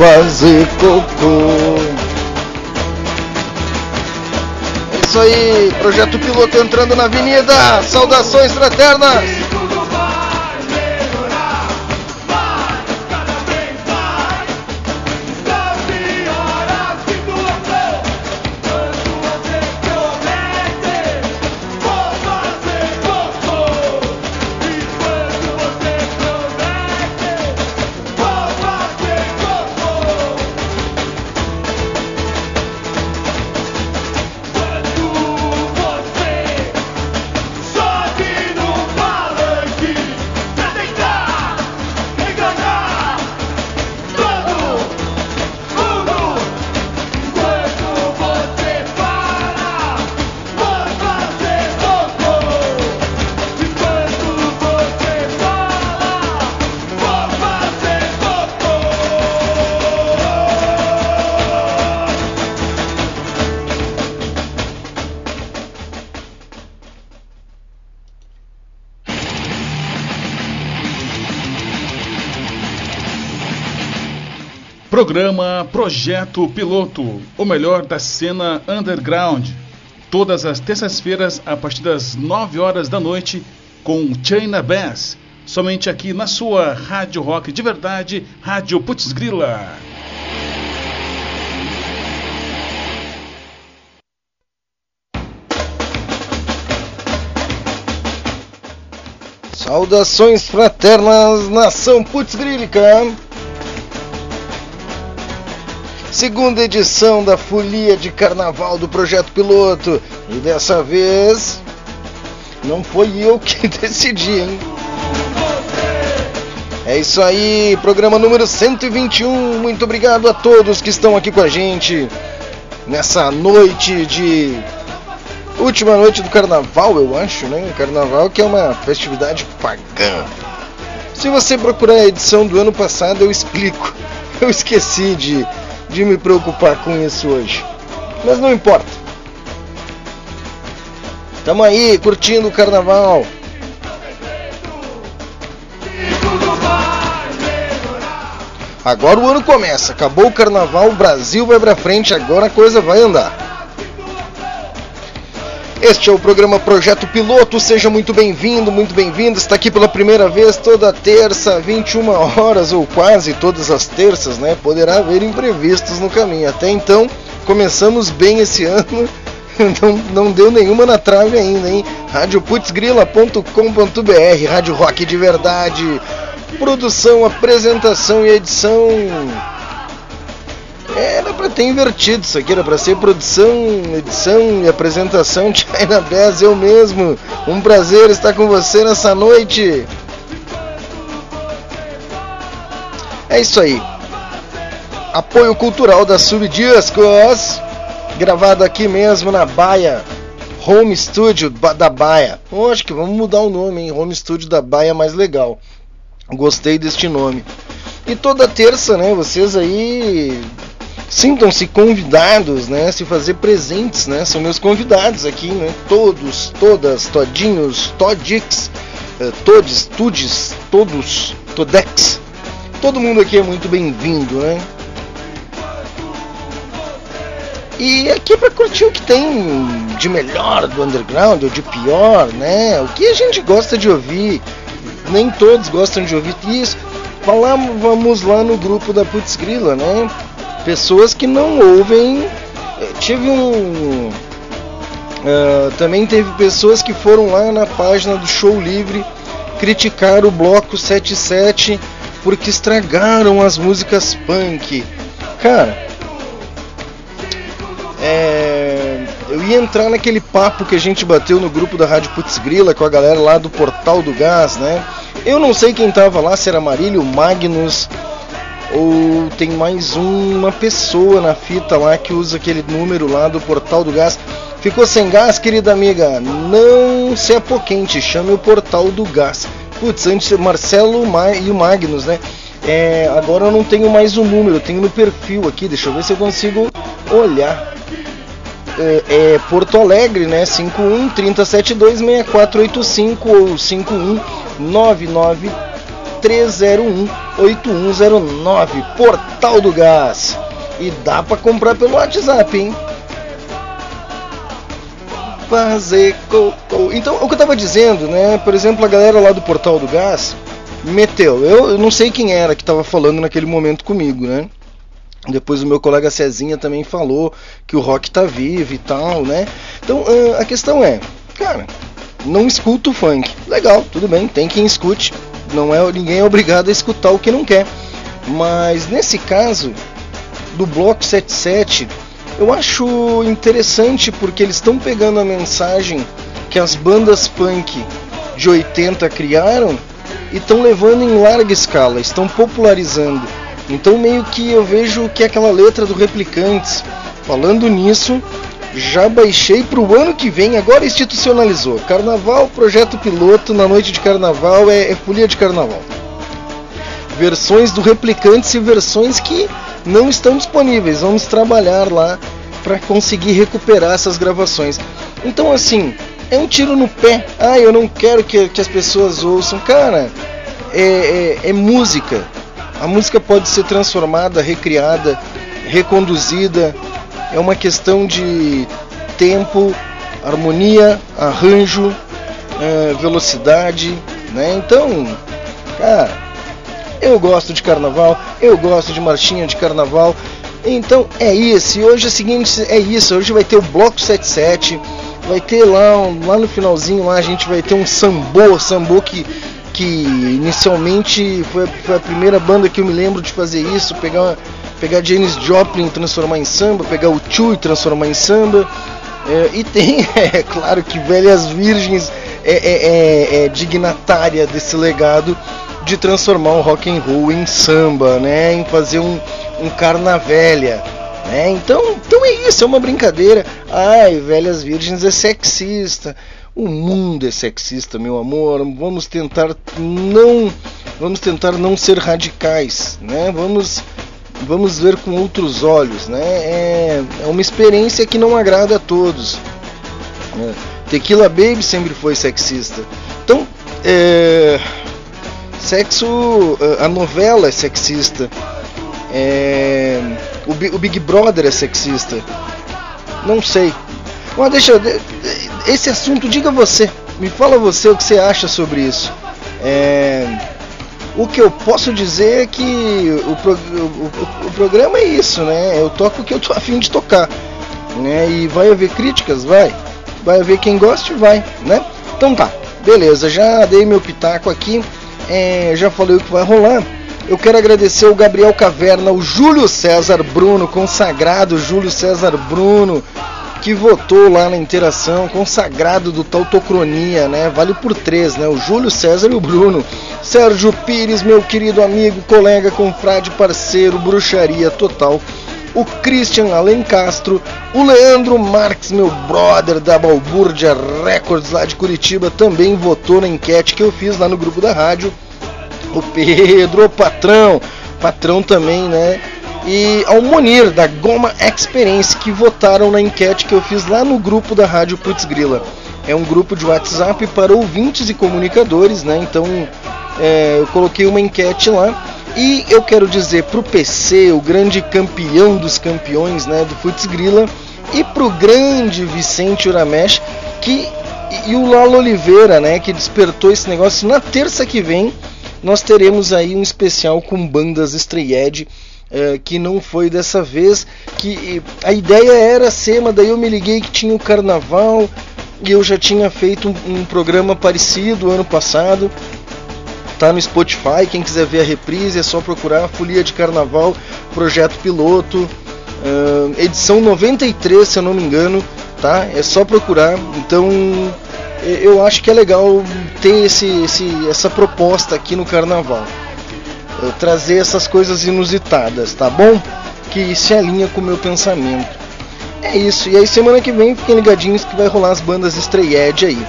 fazer cocô. É isso aí, projeto piloto entrando na avenida. Saudações fraternas. Programa Projeto Piloto, o melhor da cena underground. Todas as terças-feiras, a partir das 9 horas da noite, com China Bass. Somente aqui na sua Rádio Rock de Verdade, Rádio Putz Grila. Saudações fraternas, nação Putz Grilica. Segunda edição da folia de carnaval do Projeto Piloto. E dessa vez, não foi eu que decidi, hein? É isso aí, programa número 121. Muito obrigado a todos que estão aqui com a gente nessa noite de... última noite do carnaval, eu acho, né? Carnaval que é uma festividade pagã. Se você procurar a edição do ano passado, eu explico. Eu esqueci de me preocupar com isso hoje, mas não importa. Tamo aí curtindo o carnaval. Agora o ano começa, acabou o carnaval, o Brasil vai pra frente, agora a coisa vai andar. Este é o programa Projeto Piloto, seja muito bem-vindo, está aqui pela primeira vez toda terça, 21 horas, ou quase todas as terças, né? Poderá haver imprevistos no caminho. Até então, começamos bem esse ano, não deu nenhuma na trave ainda, hein? radioputzgrila.com.br, Rádio Rock de Verdade, produção, apresentação e edição... Era pra ter invertido isso aqui, era pra ser produção, edição e apresentação de China Bass, eu mesmo. Um prazer estar com você nessa noite. É isso aí. Apoio cultural da Subdiscos, gravado aqui mesmo na Baia, Home Studio da Baia. Oh, acho que vamos mudar o nome, hein? Home Studio da Baia é mais legal. Gostei deste nome. E toda terça, né, vocês aí sintam-se convidados, né, se fazer presentes, né, são meus convidados aqui, né, todos, todas, todinhos, todix, todes, tudes, todos, todex, todo mundo aqui é muito bem-vindo, né. E aqui é pra curtir o que tem de melhor do underground, ou de pior, né, o que a gente gosta de ouvir, nem todos gostam de ouvir isso. Falávamos lá no grupo da Putz Grila, né? Pessoas que não ouvem. Tive também teve pessoas que foram lá na página do Show Livre criticar o Bloco 77 porque estragaram as músicas punk. Cara, eu ia entrar naquele papo que a gente bateu no grupo da Rádio Putz Grila com a galera lá do Portal do Gás, né? Eu não sei quem tava lá, se era Marílio, Magnus, ou tem mais uma pessoa na fita lá que usa aquele número lá do Portal do Gás. Ficou sem gás, querida amiga? Não se apoquente, chame o Portal do Gás. Putz, antes Marcelo e o Magnus, né? Agora eu não tenho mais o número, eu tenho no perfil aqui, deixa eu ver se eu consigo olhar. Porto Alegre, né? 51 3072 6485 ou 51 99 3301-8109, Portal do Gás. E dá pra comprar pelo WhatsApp, hein? Fazer cocô. Então, o que eu tava dizendo, né? Por exemplo, a galera lá do Portal do Gás meteu. Eu não sei quem era que tava falando naquele momento comigo, né? Depois o meu colega Cezinha também falou que o rock tá vivo e tal, né? Então, a questão é, cara, não escuto funk. Legal, tudo bem, tem quem escute. Não é, ninguém é obrigado a escutar o que não quer. Mas nesse caso do Bloco 77, eu acho interessante porque eles estão pegando a mensagem que as bandas punk de 80 criaram e estão levando em larga escala, estão popularizando. Então meio que eu vejo que aquela letra do Replicantes, falando nisso, já baixei para o ano que vem, agora institucionalizou. Carnaval, projeto piloto, na noite de carnaval, é folia de carnaval. Versões do Replicantes e versões que não estão disponíveis, vamos trabalhar lá para conseguir recuperar essas gravações. Então assim, é um tiro no pé, ah, eu não quero que as pessoas ouçam, cara, é música. A música pode ser transformada, recriada, reconduzida. É uma questão de tempo, harmonia, arranjo, velocidade, né? Então, cara, eu gosto de carnaval, eu gosto de marchinha de carnaval. Então é isso. E hoje é o seguinte, é isso. Hoje vai ter o Bloco 77, vai ter lá no finalzinho lá a gente vai ter um sambô que inicialmente foi a primeira banda que eu me lembro de fazer isso, pegar Janis Joplin e transformar em samba, pegar o Tchu e transformar em samba, e tem, é claro que Velhas Virgens é dignatária desse legado de transformar o rock and roll em samba, né, em fazer um carnavelha, né, então é isso, é uma brincadeira. Ai, Velhas Virgens é sexista. O mundo é sexista, meu amor. Vamos tentar não ser radicais, né? Vamos ver com outros olhos, né? É uma experiência que não agrada a todos. Tequila Baby sempre foi sexista. Então, sexo, a novela é sexista. O Big Brother é sexista. Não sei. Mas esse assunto, diga você, me fala você o que você acha sobre isso. O que eu posso dizer é que o programa é isso, né? Eu toco o que eu tô afim de tocar, né? E vai haver críticas? Vai haver quem goste? Vai, né? Então tá, beleza, já dei meu pitaco aqui, já falei o que vai rolar. Eu quero agradecer o Gabriel Caverna, o Júlio César Bruno, consagrado Júlio César Bruno, que votou lá na interação, consagrado do Tautocronia, né? Vale por 3, né? O Júlio César e o Bruno. Sérgio Pires, meu querido amigo, colega, confrade, parceiro, bruxaria total. O Christian Alencastro, o Leandro Marques, meu brother da Balbúrdia Records lá de Curitiba, também votou na enquete que eu fiz lá no grupo da rádio. O Pedro, o patrão também, né? E ao Monir, da Goma Experience, que votaram na enquete que eu fiz lá no grupo da Rádio Putz Grila. É um grupo de WhatsApp para ouvintes e comunicadores, né? Então eu coloquei uma enquete lá. E eu quero dizer pro PC, o grande campeão dos campeões, né, do Putz Grila, e pro grande Vicente Uramesh, e o Lalo Oliveira, né, que despertou esse negócio. Na terça que vem nós teremos aí um especial com bandas Straight Edge, que não foi dessa vez, que a ideia era ser, mas daí eu me liguei que tinha o carnaval e eu já tinha feito um programa parecido ano passado. Tá no Spotify, quem quiser ver a reprise é só procurar Folia de Carnaval, projeto piloto, edição 93, se eu não me engano, tá? É só procurar. Então eu acho que é legal ter essa proposta aqui no carnaval, trazer essas coisas inusitadas, tá bom? Que se alinha com o meu pensamento. É isso, e aí semana que vem fiquem ligadinhos que vai rolar as bandas Straight Edge aí,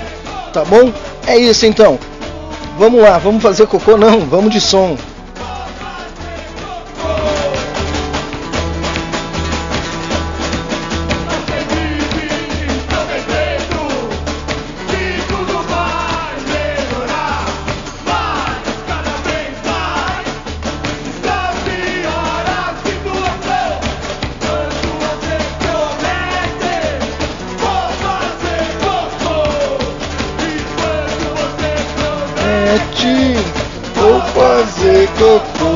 tá bom? É isso então, vamos lá, vamos fazer cocô? Não, vamos de som. Tutu.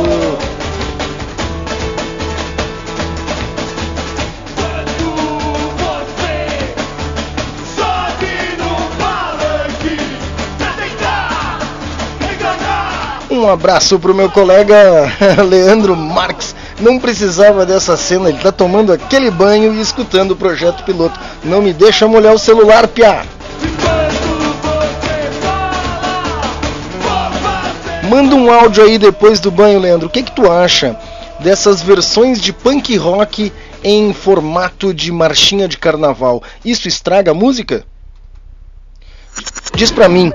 Um abraço pro meu colega Leandro Marques. Não precisava dessa cena, ele tá tomando aquele banho e escutando o projeto piloto. Não me deixa molhar o celular, piá. Manda um áudio aí depois do banho, Leandro. O que tu acha dessas versões de punk rock em formato de marchinha de carnaval? Isso estraga a música? Diz pra mim.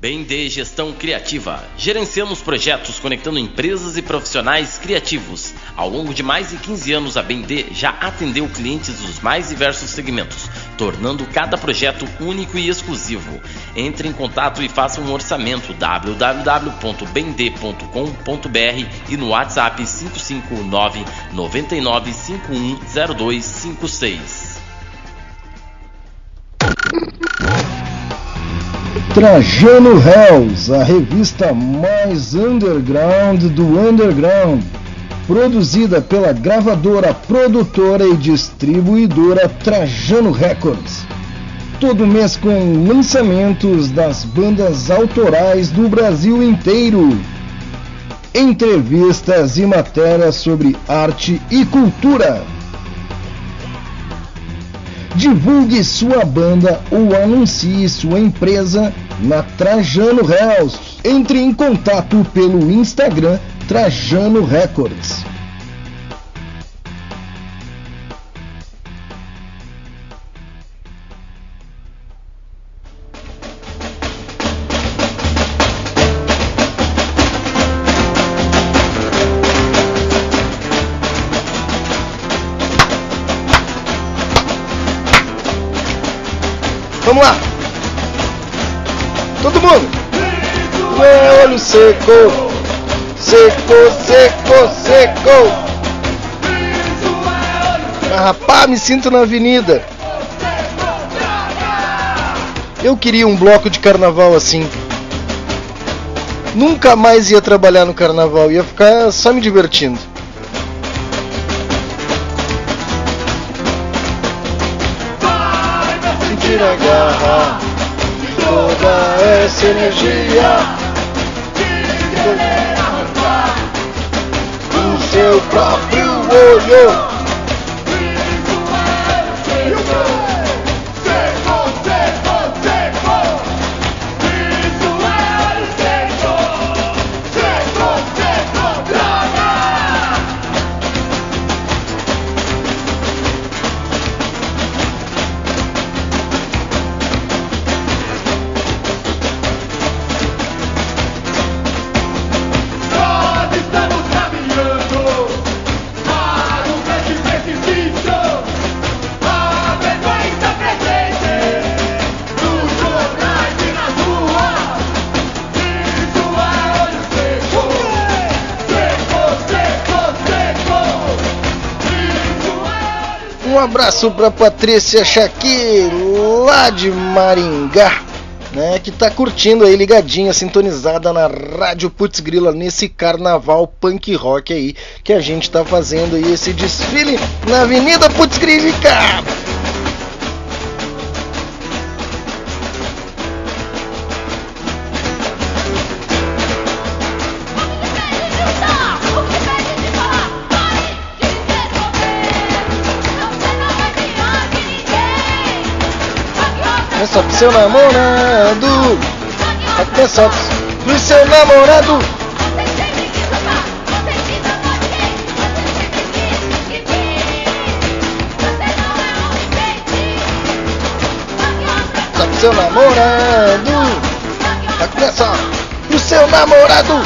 BND Gestão Criativa. Gerenciamos projetos conectando empresas e profissionais criativos. Ao longo de mais de 15 anos, a BND já atendeu clientes dos mais diversos segmentos, tornando cada projeto único e exclusivo. Entre em contato e faça um orçamento www.bnd.com.br e no WhatsApp 559-9951-0256. Trajano Records, a revista mais underground do underground, produzida pela gravadora, produtora e distribuidora Trajano Records. Todo mês com lançamentos das bandas autorais do Brasil inteiro. Entrevistas e matérias sobre arte e cultura. Divulgue sua banda ou anuncie sua empresa na Trajano Records. Entre em contato pelo Instagram Trajano Records. Vamos lá! Todo mundo! Meu olho seco! Seco, seco, seco! Ah, rapá, me sinto na avenida! Eu queria um bloco de carnaval assim. Nunca mais ia trabalhar no carnaval, ia ficar só me divertindo. Tira a garra de toda essa energia que quer arrancar do seu próprio olho. Um abraço para Patrícia Chaqui, lá de Maringá, né, que tá curtindo aí, ligadinha, sintonizada na Rádio Putz Grila, nesse carnaval punk rock aí, que a gente tá fazendo aí, esse desfile na Avenida Putz Grilica. Do seu namorado, atenção, do seu namorado. Do seu namorado, atenção, do seu namorado.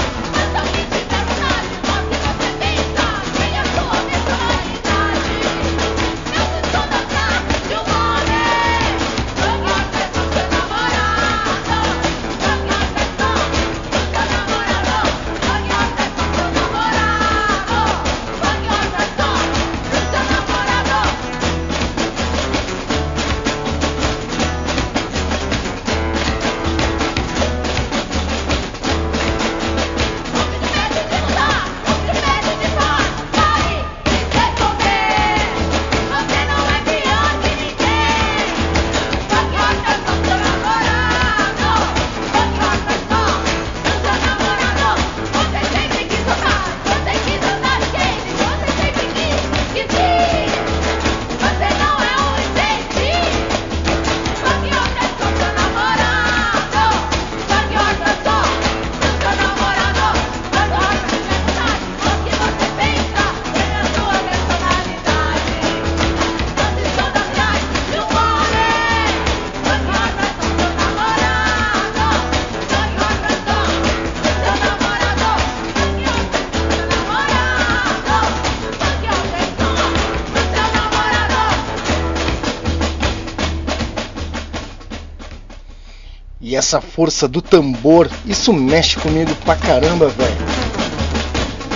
essa força do tambor, isso mexe comigo pra caramba, velho.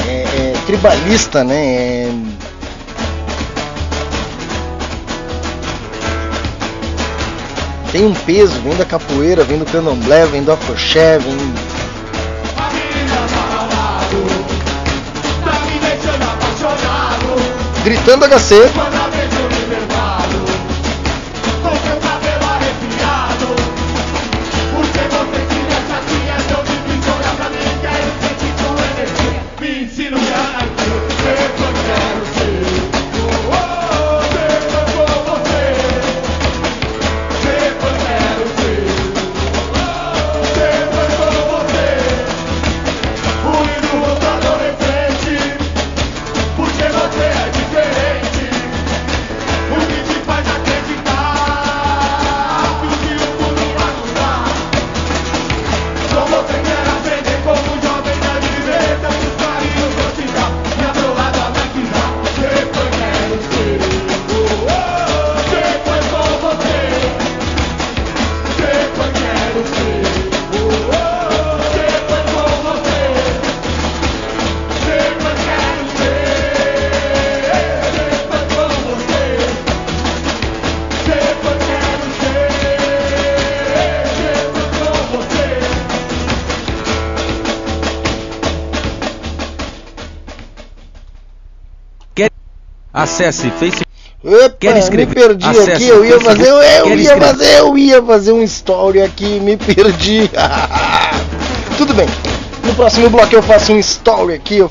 É tribalista, né? Tem um peso, vem da capoeira, vem do candomblé, vem do afoxé, vem... Gritando HC. Acesse Facebook. Opa, quer escrever? Me perdi Acesse aqui, eu ia fazer um story aqui, me perdi. Tudo bem. No próximo bloco eu faço um story aqui, eu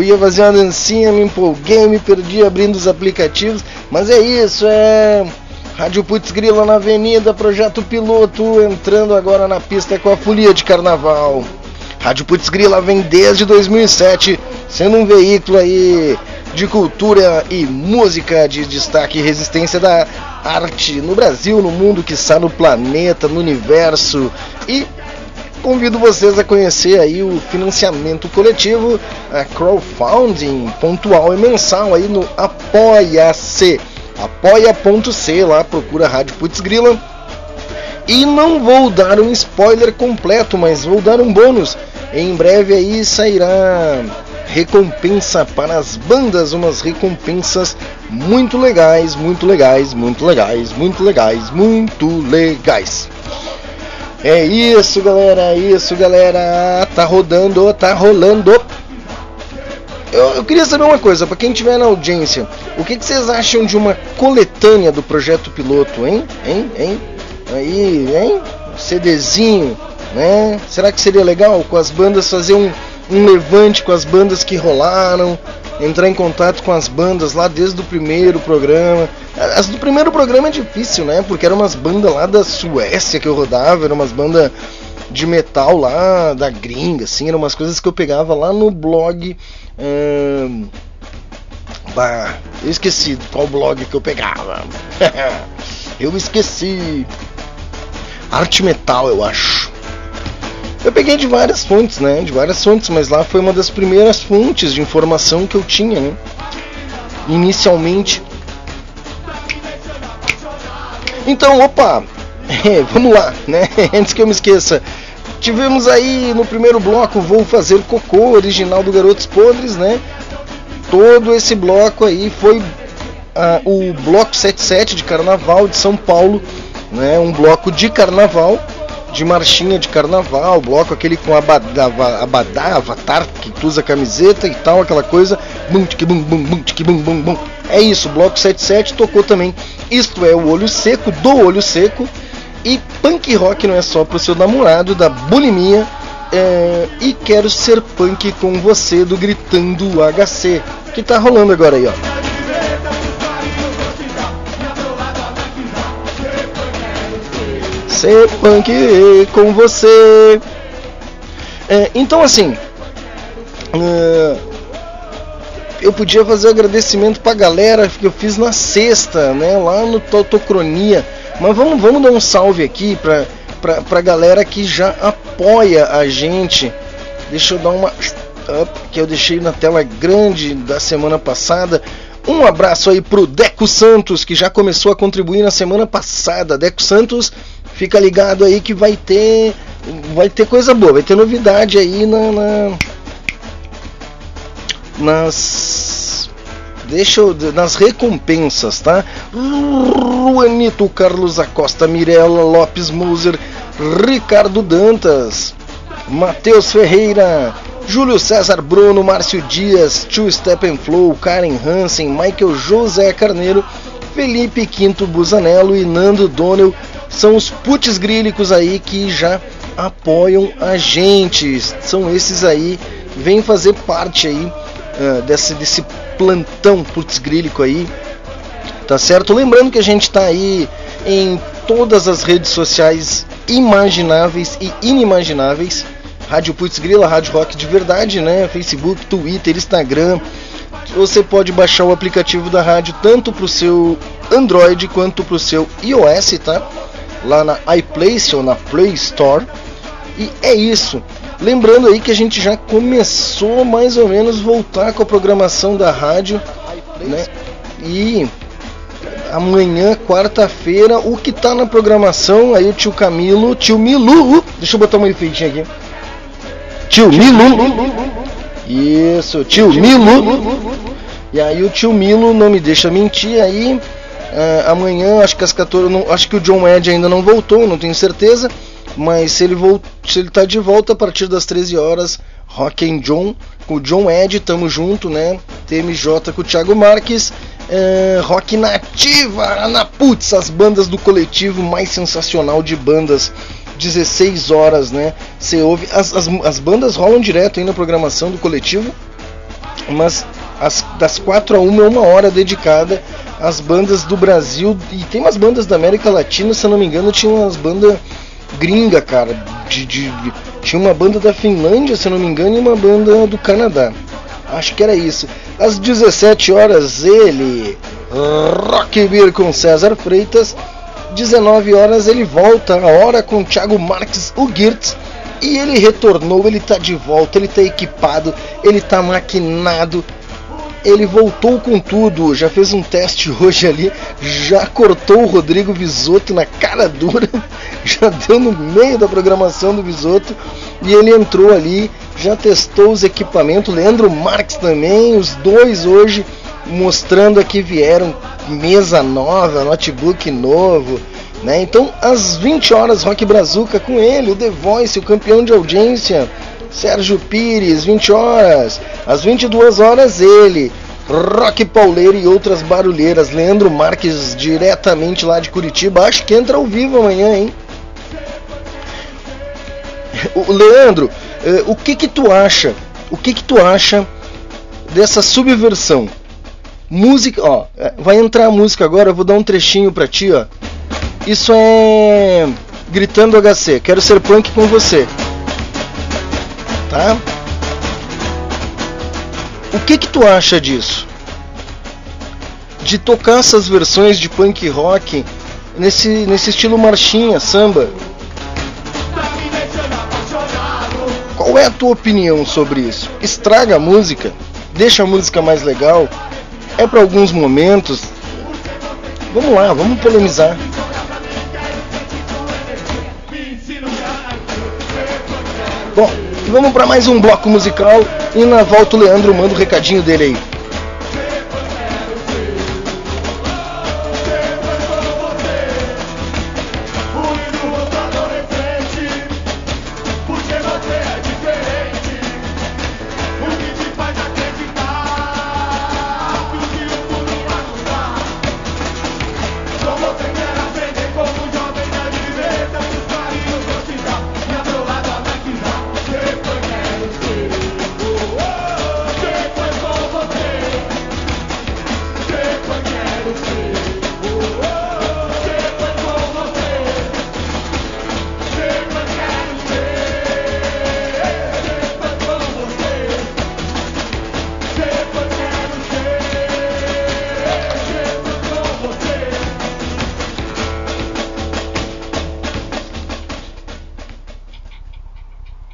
ia fazer uma dancinha, me empolguei, me perdi abrindo os aplicativos, mas é isso, é Rádio Putz Grila na Avenida, projeto piloto, entrando agora na pista com a folia de carnaval. Rádio Putz Grila vem desde 2007, sendo um veículo aí de cultura e música de destaque e resistência da arte no Brasil, no mundo, quiçá no planeta, no universo. E convido vocês a conhecer aí o financiamento coletivo, a crowdfunding pontual e mensal aí no Apoia-se, apoia.c, lá procura Rádio Putz Grila. E não vou dar um spoiler completo, mas vou dar um bônus. Em breve aí sairá recompensa para as bandas, umas recompensas muito legais, muito legais, muito legais, muito legais, muito legais. É isso, galera, tá rodando, tá rolando. Eu queria saber uma coisa, para quem estiver na audiência, o que vocês acham de uma coletânea do projeto piloto, hein? Aí, hein? Um CDzinho, né? Será que seria legal com as bandas fazer um levante com as bandas que rolaram, entrar em contato com as bandas lá desde o primeiro programa? As do primeiro programa é difícil, né? Porque eram umas bandas lá da Suécia que eu rodava, eram umas bandas de metal lá da gringa, assim, eram umas coisas que eu pegava lá no blog. Eu esqueci qual blog que eu pegava. Eu esqueci. Arte Metal, eu acho. Eu peguei de várias fontes, né? De várias fontes, mas lá foi uma das primeiras fontes de informação que eu tinha, né? Inicialmente. Então, opa! Vamos lá, né? Antes que eu me esqueça. Tivemos aí no primeiro bloco Vou Fazer Cocô, original do Garotos Podres, né? Todo esse bloco aí foi o Bloco 77 de Carnaval de São Paulo, né? Um bloco de carnaval, de marchinha de carnaval, bloco aquele com abadá, avatar, que usa camiseta e tal, aquela coisa. Bum, tique, bum, bum, bum, tique, bum, bum, bum. É isso, Bloco 77 tocou também. Isto é o Olho Seco, do Olho Seco. E Punk Rock Não É Só Pro Seu Namorado, da Bulimia. E Quero Ser Punk Com Você, do Gritando HC, que tá rolando agora aí, ó. Ser punk com você. Então, assim, eu podia fazer um agradecimento pra galera que eu fiz na sexta, né, lá no Tautocronia. Mas vamos dar um salve aqui pra galera que já apoia a gente. Deixa eu dar uma up, que eu deixei na tela grande da semana passada. Um abraço aí pro Deco Santos, que já começou a contribuir na semana passada. Deco Santos, Fica ligado aí que vai ter coisa boa, vai ter novidade aí nas recompensas, tá? Juanito, Carlos Acosta, Mirella Lopes Moser, Ricardo Dantas, Matheus Ferreira, Júlio César Bruno, Márcio Dias, Two Step and Flow, Karen Hansen, Michael José Carneiro, Felipe Quinto Busanello e Nando Donnell são os putz grílicos aí que já apoiam a gente. São esses aí, vem fazer parte aí desse plantão putz grílico aí, tá certo? Lembrando que a gente tá aí em todas as redes sociais imagináveis e inimagináveis. Rádio Putz Grila, Rádio Rock de verdade, né? Facebook, Twitter, Instagram. Você pode baixar o aplicativo da rádio tanto para o seu Android quanto para o seu iOS, tá? Lá na iPlay ou na Play Store. E é isso. Lembrando aí que a gente já começou mais ou menos voltar com a programação da rádio, né? E amanhã, quarta-feira, o que tá na programação, aí o tio Camilo, tio Milu, deixa eu botar uma efeitinha aqui. Tio Milu. Isso, tio Milu. E aí o tio Milu não me deixa mentir aí. Amanhã, acho que às 14, acho que o John Ed ainda não voltou, não tenho certeza, mas se ele tá de volta a partir das 13 horas, Rock and John, com o John Ed, tamo junto, né? TMJ com o Thiago Marques. Rock Nativa na Putz, as bandas do coletivo mais sensacional de bandas, 16 horas, né? Você ouve, as bandas rolam direto aí na programação do coletivo, mas das 4 a 1 é uma hora dedicada às bandas do Brasil, e tem umas bandas da América Latina, se eu não me engano, tinha umas bandas gringa, cara, tinha uma banda da Finlândia, se eu não me engano, e uma banda do Canadá. Acho que era isso. Às 17 horas, ele, Rock Beer com César Freitas. 19 horas, ele volta a hora com Thiago Marques, o Girtz. E ele retornou, ele tá de volta, ele tá equipado, ele tá maquinado. Ele voltou com tudo, já fez um teste hoje ali, já cortou o Rodrigo Visoto na cara dura, já deu no meio da programação do Visoto, e ele entrou ali, já testou os equipamentos, Leandro Marques também, os dois hoje mostrando aqui vieram, mesa nova, notebook novo, né? Então às 20 horas Rock Brazuca com ele, o The Voice, o campeão de audiência, Sérgio Pires, 20 horas. Às 22 horas, ele, Rock Pauleiro e outras barulheiras. Leandro Marques, diretamente lá de Curitiba. Acho que entra ao vivo amanhã, hein? Leandro, o que tu acha? O que tu acha dessa subversão? Música, ó. Vai entrar a música agora, eu vou dar um trechinho pra ti, ó. Isso é Gritando HC. Quero ser punk com você. Tá? O que tu acha disso? De tocar essas versões de punk rock nesse estilo marchinha, samba? Qual é a tua opinião sobre isso? Estraga a música? Deixa a música mais legal? É para alguns momentos? Vamos lá, vamos polemizar. Bom, vamos para mais um bloco musical e na volta o Leandro manda o recadinho dele aí.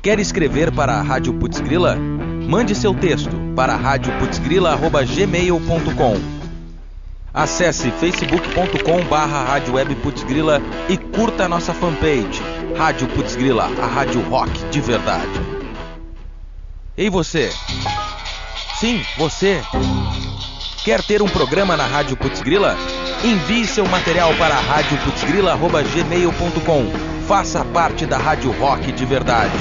Quer escrever para a Rádio Putz Grila? Mande seu texto para radioputzgrila@gmail.com. Acesse facebook.com/radiowebputzgrila e curta a nossa fanpage. Rádio Putz Grila, a rádio rock de verdade. E você? Sim, você! Quer ter um programa na Rádio Putz Grila? Envie seu material para radioputzgrila@gmail.com. Faça parte da Rádio Rock de verdade.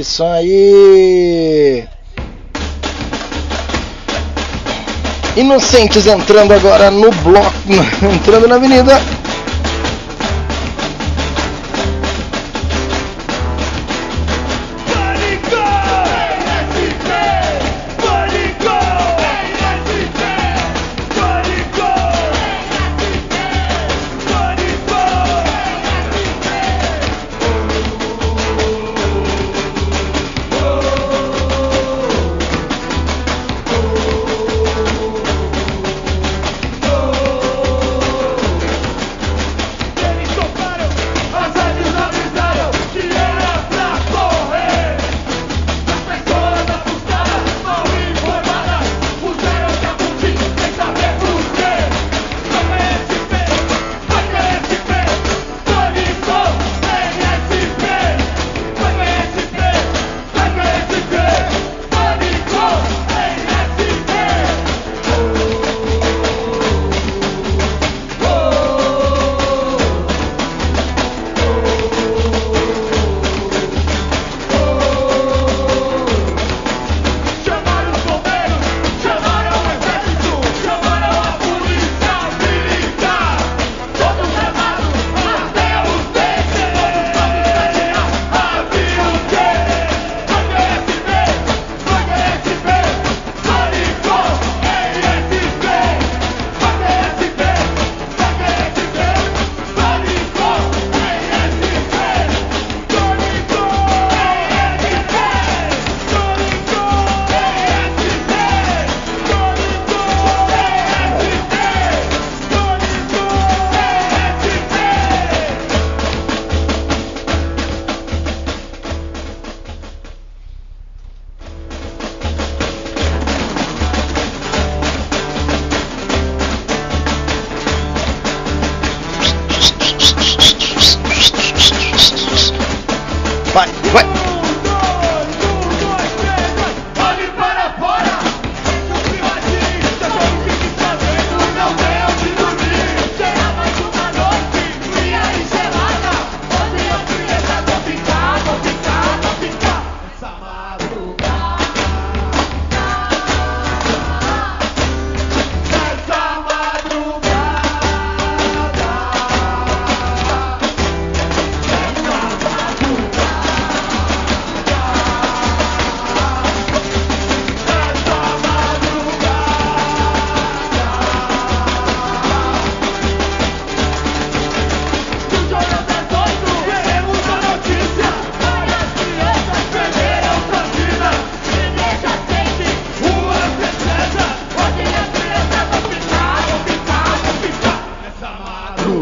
Isso aí! Inocentes entrando agora no bloco, entrando na avenida.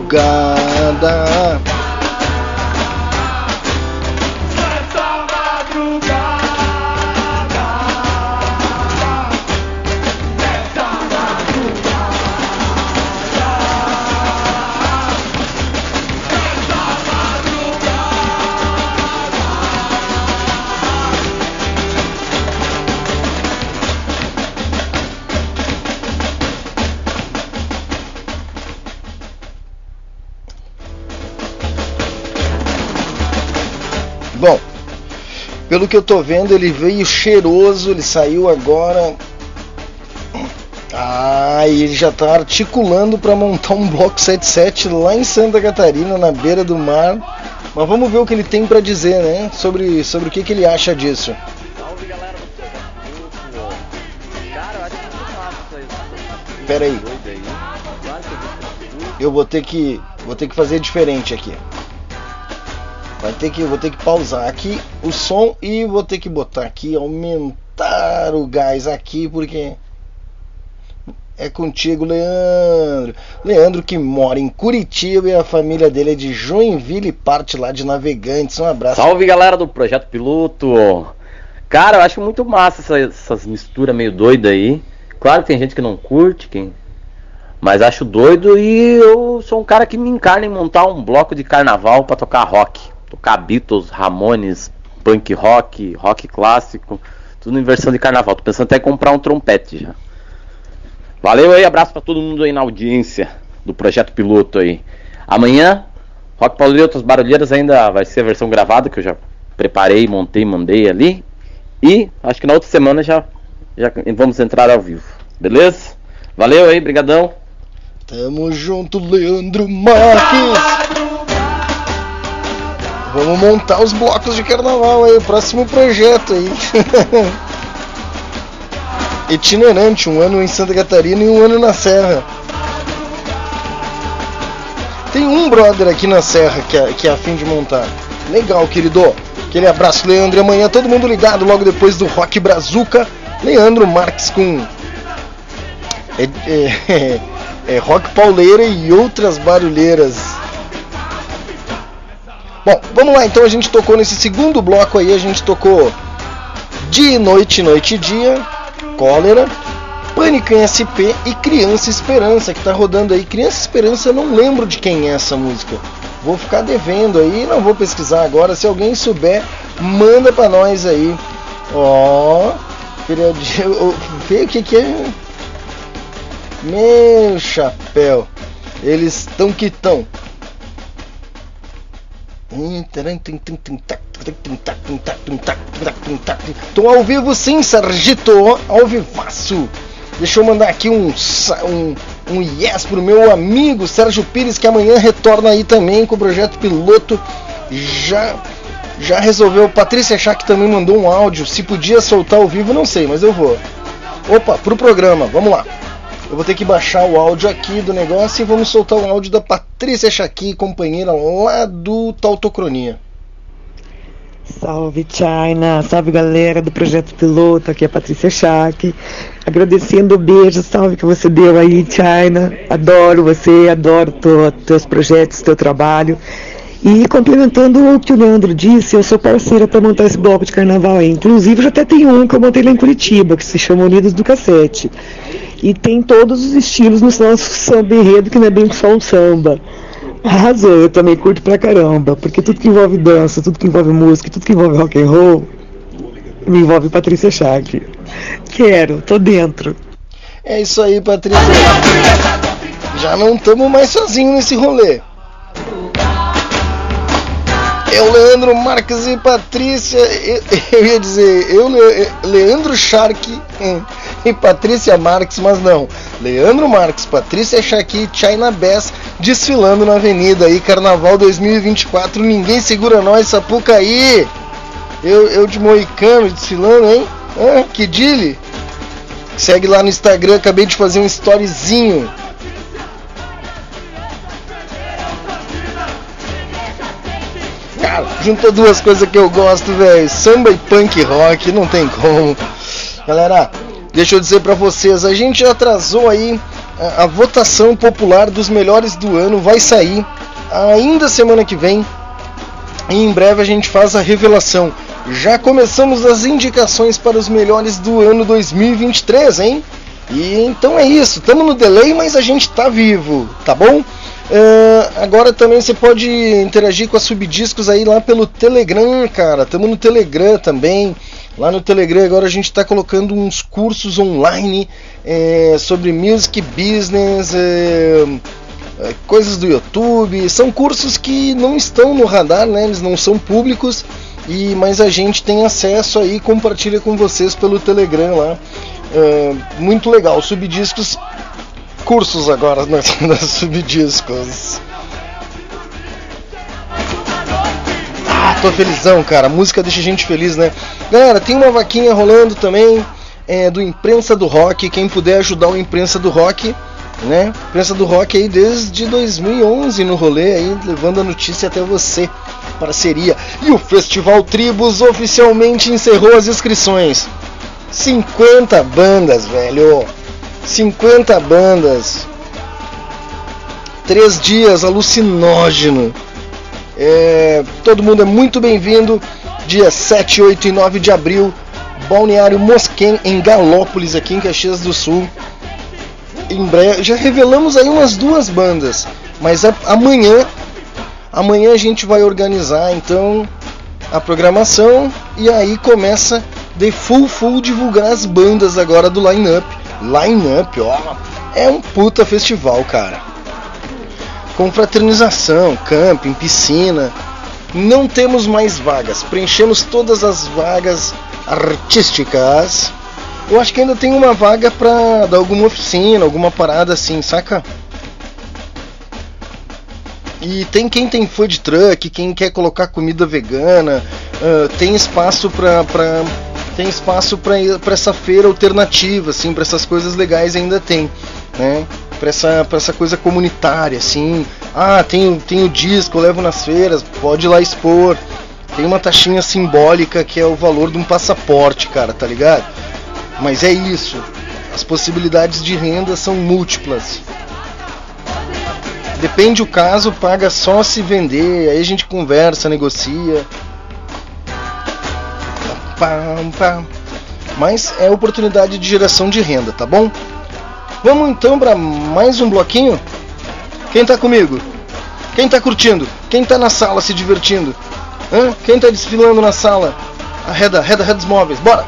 madrugada. Bom, pelo que eu tô vendo, ele veio cheiroso, ele saiu agora. Ah, e ele já tá articulando para montar um Bloco 77 lá em Santa Catarina, na beira do mar. Mas vamos ver o que ele tem para dizer, né? Sobre o que ele acha disso. Pera aí. Eu vou ter que fazer diferente aqui. Vou ter que pausar aqui o som e vou ter que botar aqui, aumentar o gás aqui, porque é contigo, Leandro. Leandro que mora em Curitiba e a família dele é de Joinville e parte lá de Navegantes. Um abraço. Salve, galera do Projeto Piloto. Cara, eu acho muito massa essas misturas meio doidas aí. Claro que tem gente que não curte, mas acho doido, e eu sou um cara que me encarna em montar um bloco de carnaval pra tocar rock. Tocar Beatles, Ramones, punk rock, rock clássico, tudo em versão de carnaval. Tô pensando até em comprar um trompete já. Valeu aí, abraço pra todo mundo aí na audiência do Projeto Piloto aí. Amanhã, Rock Paulo e Outras Barulheiras ainda vai ser a versão gravada, que eu já preparei, montei, mandei ali. E acho que na outra semana já vamos entrar ao vivo, beleza? Valeu aí, brigadão. Tamo junto, Leandro Marques. Vamos montar os blocos de carnaval aí, o próximo projeto aí. Itinerante, um ano em Santa Catarina e um ano na Serra. Tem um brother aqui na Serra que é a fim de montar. Legal, querido. Aquele abraço, Leandro. E amanhã todo mundo ligado, logo depois do Rock Brazuca. Leandro Marques com... rock pauleira e outras barulheiras. Bom, vamos lá, então a gente tocou nesse segundo bloco aí, a gente tocou De Noite, Noite e Dia, Cólera, Pânico em SP e Criança Esperança, que tá rodando aí. Criança Esperança, eu não lembro de quem é essa música. Vou ficar devendo aí, não vou pesquisar agora. Se alguém souber, manda pra nós aí. Ó, vê o que é. Meu chapéu, eles estão que estão. Tô ao vivo sim, Sargito, ao vivaço. Deixa eu mandar aqui um yes pro meu amigo Sérgio Pires, que amanhã retorna aí também com o Projeto Piloto. Já resolveu. Patrícia Chaqui também mandou um áudio. Se podia soltar ao vivo, não sei, mas eu vou. Opa, pro programa, vamos lá. Eu vou ter que baixar o áudio aqui do negócio e vamos soltar o áudio da Patrícia Chaqui, companheira lá do Tautocronia. Salve, China! Salve, galera do Projeto Piloto! Aqui é a Patrícia Chaqui. Agradecendo o beijo, salve que você deu aí, China. Adoro você, adoro teus projetos, teu trabalho. E complementando o que o Leandro disse, eu sou parceira para montar esse bloco de carnaval aí. Inclusive, já até tem um que eu montei lá em Curitiba, que se chama Unidos do Cassete. E tem todos os estilos no nosso samba enredo, que não é bem só um samba. Arrasou, eu também curto pra caramba, porque tudo que envolve dança, tudo que envolve música, tudo que envolve rock and roll, me envolve Patrícia Chaqui. Quero, tô dentro. É isso aí, Patrícia. Já não estamos mais sozinhos nesse rolê. Eu, Leandro Marques e Patrícia, eu ia dizer, Leandro Shark e Patrícia Marques, mas não. Leandro Marques, Patrícia Chaqui, China Bass, desfilando na avenida aí, Carnaval 2024, ninguém segura nós, Sapucaí. Eu de moicano desfilando, hein? Ah, que dile? Segue lá no Instagram, acabei de fazer um storyzinho. Junta duas coisas que eu gosto, velho. Samba e punk rock, não tem como. Galera, deixa eu dizer pra vocês, a gente atrasou aí A votação popular dos melhores do ano vai sair ainda semana que vem. E em breve a gente faz a revelação. Já começamos as indicações para os melhores do ano 2023, hein? E então é isso, estamos no delay, mas a gente tá vivo, tá bom? Agora também você pode interagir com a Subdiscos aí lá pelo Telegram, cara. Estamos no Telegram também. Lá no Telegram agora a gente está colocando uns cursos online sobre music business, coisas do YouTube. São cursos que não estão no radar, né? Eles não são públicos, mas a gente tem acesso aí, compartilha com vocês pelo Telegram lá. Muito legal, Subdiscos, cursos agora nas Subdiscos. Tô felizão, cara. A música deixa a gente feliz, né? Galera, tem uma vaquinha rolando também do Imprensa do Rock. Quem puder ajudar o Imprensa do Rock, né? Imprensa do Rock aí desde 2011 no rolê, aí levando a notícia até você. Parceria. E o Festival Tribos oficialmente encerrou as inscrições. 50 bandas, velho. 50 bandas. 3 dias, alucinógeno. Todo mundo é muito bem-vindo. Dia 7, 8 e 9 de abril, Balneário Mosquen, em Galópolis, aqui em Caxias do Sul. Em breve, já revelamos aí umas 2 bandas, mas amanhã a gente vai organizar então a programação, e aí começa de full divulgar as bandas agora do line-up. Line-up, ó, é um puta festival, cara. Confraternização, camping, piscina. Não temos mais vagas. Preenchemos todas as vagas artísticas. Eu acho que ainda tem uma vaga pra dar alguma oficina, alguma parada assim, saca? E tem quem tem food truck, quem quer colocar comida vegana. Tem espaço pra essa feira alternativa, assim, pra essas coisas legais ainda tem, né? Pra essa coisa comunitária, assim. Tem o disco, eu levo nas feiras, pode ir lá expor. Tem uma taxinha simbólica que é o valor de um passaporte, cara, tá ligado? Mas é isso. As possibilidades de renda são múltiplas. Depende do caso, paga só se vender. Aí a gente conversa, negocia. Mas é oportunidade de geração de renda, tá bom? Vamos então para mais um bloquinho? Quem tá comigo? Quem tá curtindo? Quem tá na sala se divertindo? Hã? Quem tá desfilando na sala? Arreda os móveis, bora!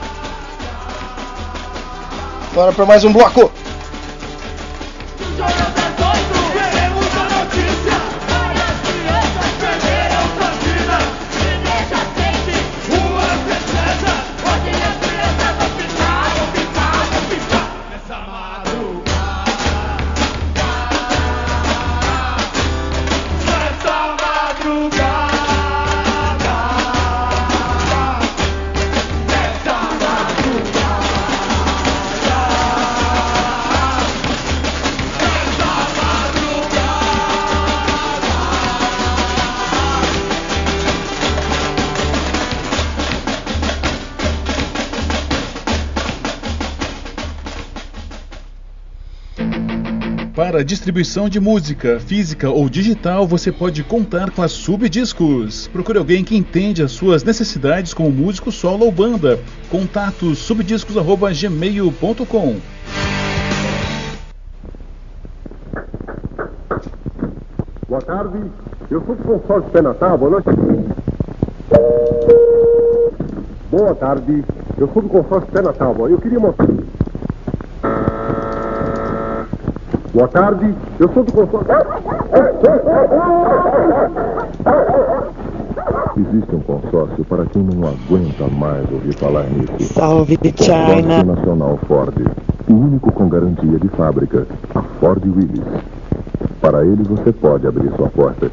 Bora para mais um bloco! Para distribuição de música, física ou digital, você pode contar com a Subdiscos. Procure alguém que entende as suas necessidades como músico solo ou banda. Contato subdiscos@gmail.com. Boa tarde, eu sou o consórcio Penatá, boa noite. Boa tarde, eu sou o consórcio Penatá, eu queria mostrar... Boa tarde, eu sou do consórcio. Existe um consórcio para quem não aguenta mais ouvir falar nisso. Salve, China! Nacional Ford, o único com garantia de fábrica, a Ford Willys. Para ele você pode abrir sua porta.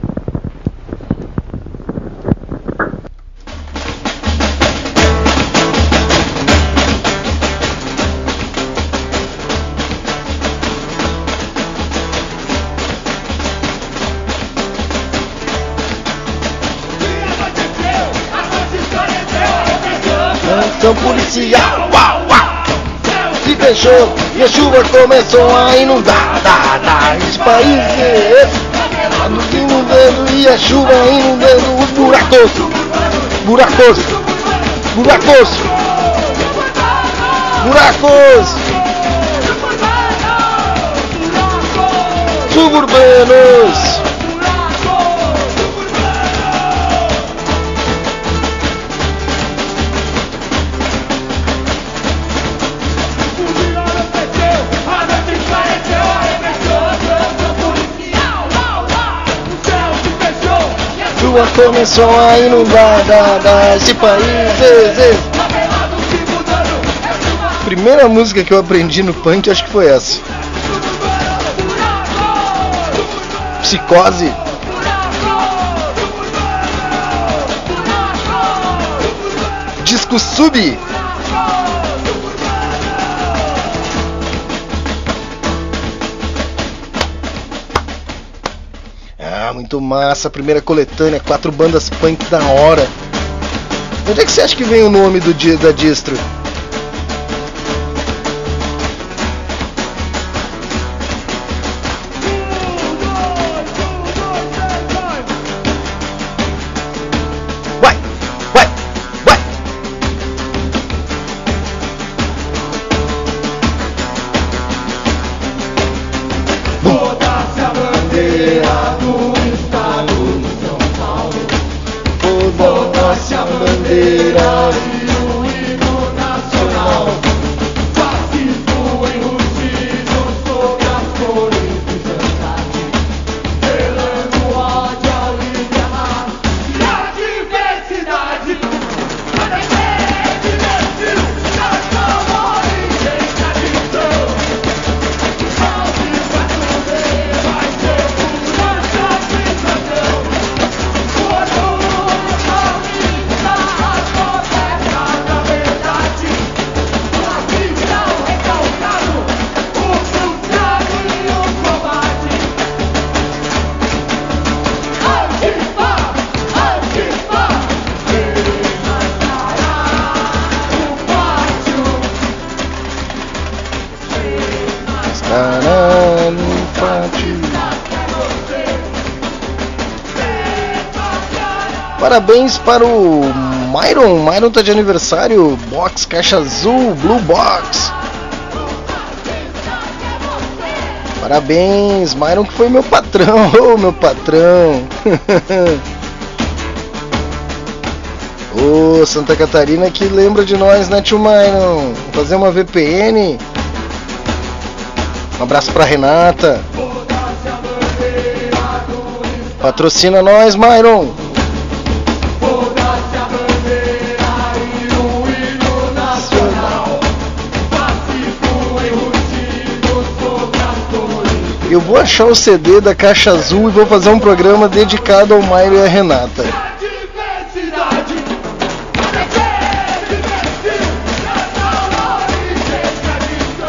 Policial, uau, uau. se fechou e a chuva começou a inundar os países. Nos inundando e a chuva inundando os buracos. Buracos. Buracos. Buracos. Suburbanos. Começou a inundar esse país. Primeira música que eu aprendi no punk, acho que foi essa. Psicose. Disco Sub. Muito massa, primeira coletânea, 4 bandas punk da hora. Onde é que você acha que vem o nome da distro? Parabéns para o Myron. Myron tá de aniversário. Box, Caixa Azul, Blue Box. Parabéns, Myron, que foi meu patrão. Ô, meu patrão. Ô, Santa Catarina que lembra de nós, né, tio Myron? Vou fazer uma VPN. Um abraço pra Renata. Patrocina nós, Myron. Eu vou achar o CD da Caixa Azul e vou fazer um programa dedicado ao Mairo e à Renata.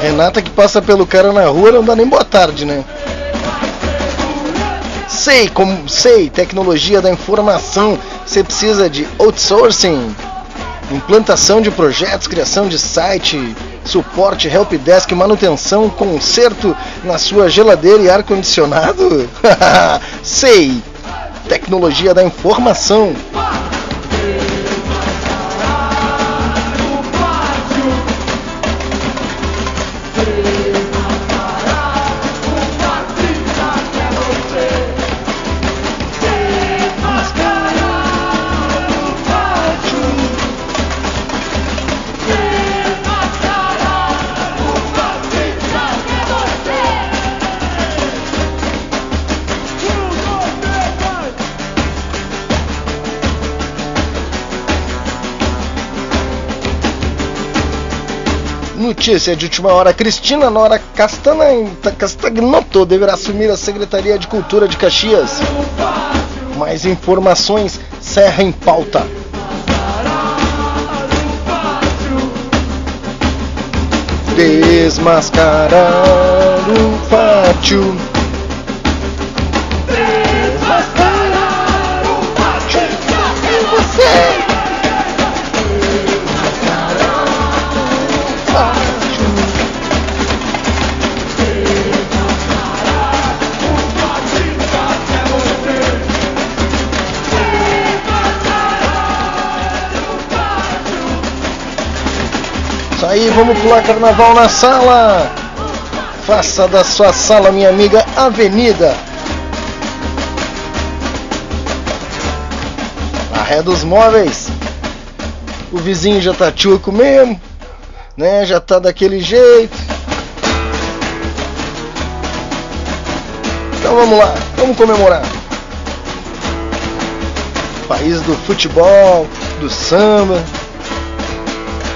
Renata que passa pelo cara na rua, não dá nem boa tarde, né? Sei, tecnologia da informação. Você precisa de outsourcing, implantação de projetos, criação de site, suporte, helpdesk, manutenção, conserto na sua geladeira e ar-condicionado? Sei! Tecnologia da informação. Notícia de última hora. Cristina Nora Castagnotto deverá assumir a Secretaria de Cultura de Caxias. Mais informações, Serra em Pauta. Desmascarar o pátio. Desmascarar o pátio. É você. aí, vamos pular carnaval na sala. Faça da sua sala, minha amiga, avenida. Arreda os móveis. O vizinho já tá tchuco mesmo, né? Já tá daquele jeito. Então vamos lá, vamos comemorar. País do futebol, do samba,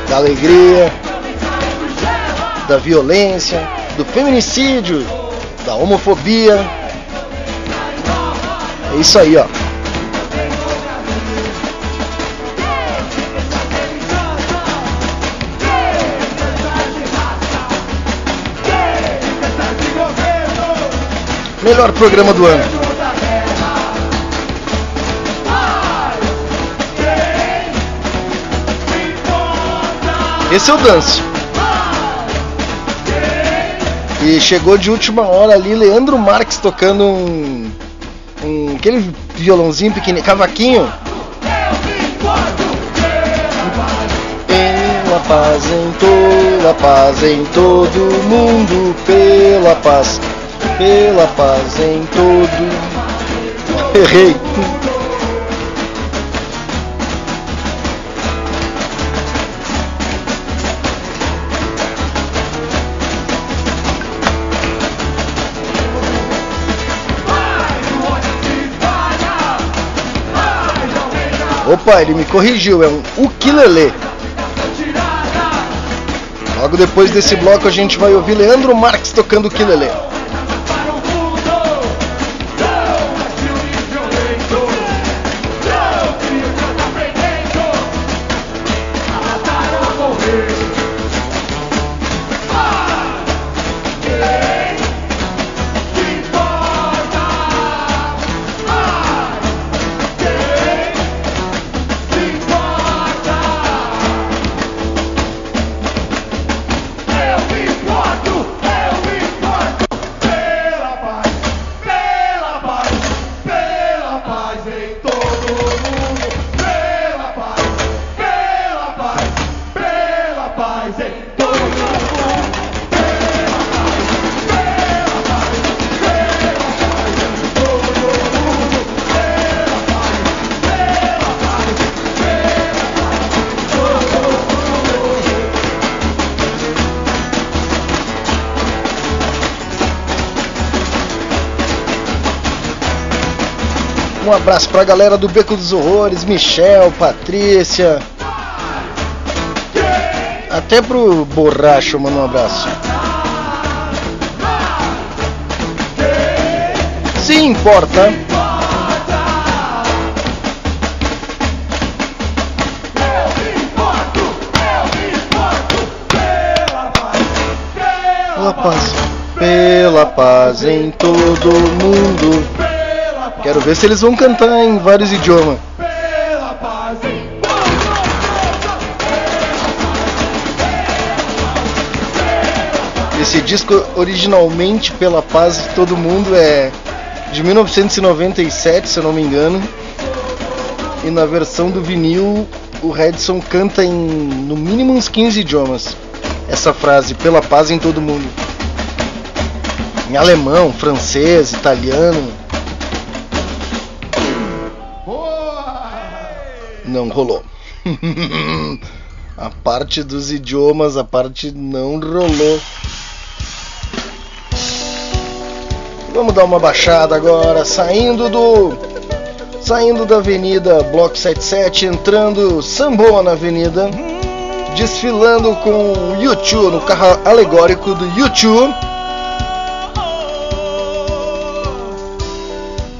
da alegria, da violência, do feminicídio, da homofobia. É isso aí, ó. Melhor programa do ano. Esse eu danço. E chegou de última hora ali Leandro Marques tocando aquele violãozinho pequenininho, cavaquinho. Pela paz em todo mundo, pela paz. Pela paz em todo... Errei! Opa, ele me corrigiu, é um ukulele. Logo depois desse bloco a gente vai ouvir Leandro Marques tocando ukulele. Um abraço pra galera do Beco dos Horrores, Michel, Patrícia. Até pro Borracho, mano, um abraço. Se importa. Pela paz em todo mundo. Quero ver se eles vão cantar em vários idiomas. Esse disco, originalmente, Pela Paz de Todo Mundo, é de 1997, se eu não me engano. E na versão do vinil, o Redson canta em, no mínimo, uns 15 idiomas. Essa frase, Pela Paz em Todo Mundo. Em alemão, francês, italiano... Não rolou. A parte dos idiomas, a parte não rolou. Vamos dar uma baixada agora, saindo da avenida Bloco 77, entrando Sambô na avenida, desfilando com o U2 no carro alegórico do U2.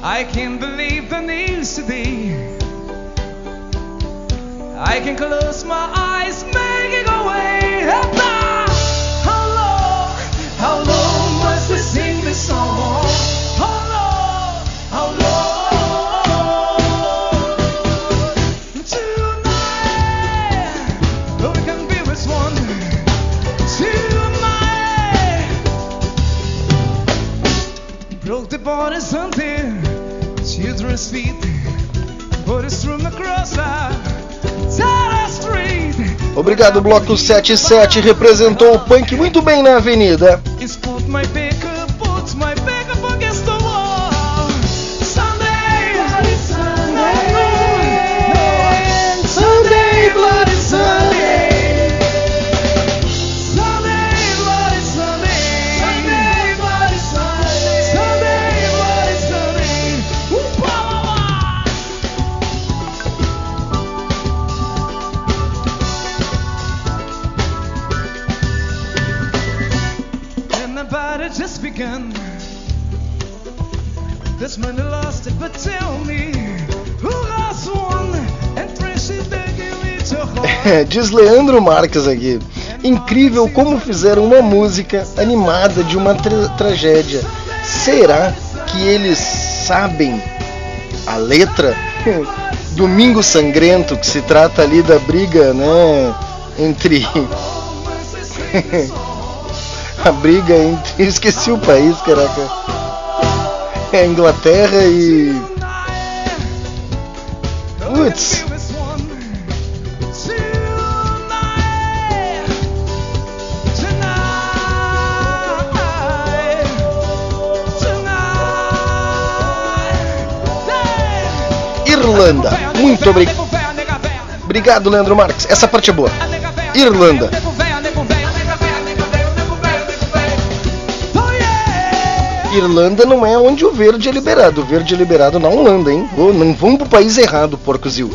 I can't believe the news today. I can close my eyes, making a way up there. How long must we sing this song? How long? Tonight, all we can be is one. Tonight, broke the borders until children's feet, borders from across our. Tell us straight. Obrigado, Bloco 77, representou o punk muito bem na avenida. This money lost it, but tell me who lost one and precious that you eat your heart. Diz Leandro Marques aqui. Incrível como fizeram uma música animada de uma tragédia. Será que eles sabem a letra? Domingo Sangrento, que se trata ali da briga, né? A briga entre... Esqueci o país, caraca. É Inglaterra e... Putz. Irlanda. Muito obrigado. Obrigado, Leandro Marques. Essa parte é boa. Irlanda. Irlanda não é onde o verde é liberado. O verde é liberado na Holanda, hein? Oh, não vamos pro país errado, porcozil.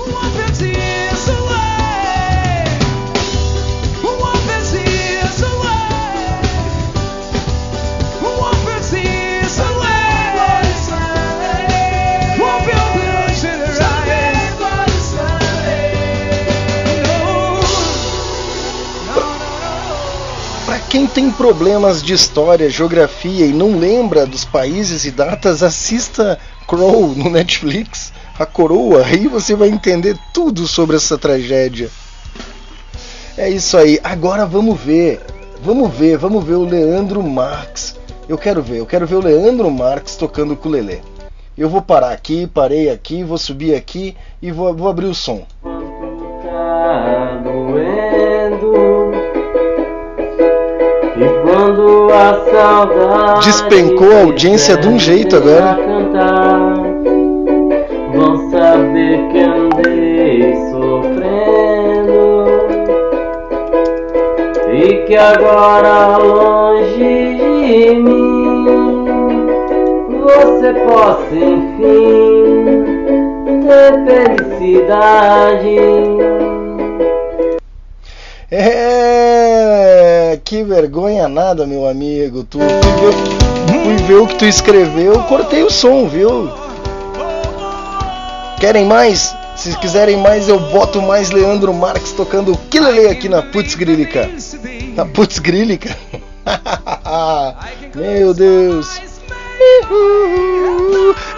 Quem tem problemas de história, geografia e não lembra dos países e datas, assista Crow no Netflix, A Coroa, aí você vai entender tudo sobre essa tragédia. É isso aí, agora vamos ver o Leandro Marques. Eu quero ver o Leandro Marques tocando ukulele. Eu vou parar aqui, parei aqui, vou subir aqui e vou abrir o som. Quando a saudade despencou a audiência de um jeito agora. Cantar, vão saber que andei sofrendo e que agora longe de mim você possa enfim ter felicidade. É, que vergonha nada, meu amigo. Tu fui ver o que tu escreveu, cortei o som, viu? Querem mais? Se quiserem mais, eu boto mais Leandro Marques tocando o ukulele aqui na Putz Grílica. Na Putz Grílica? Meu Deus.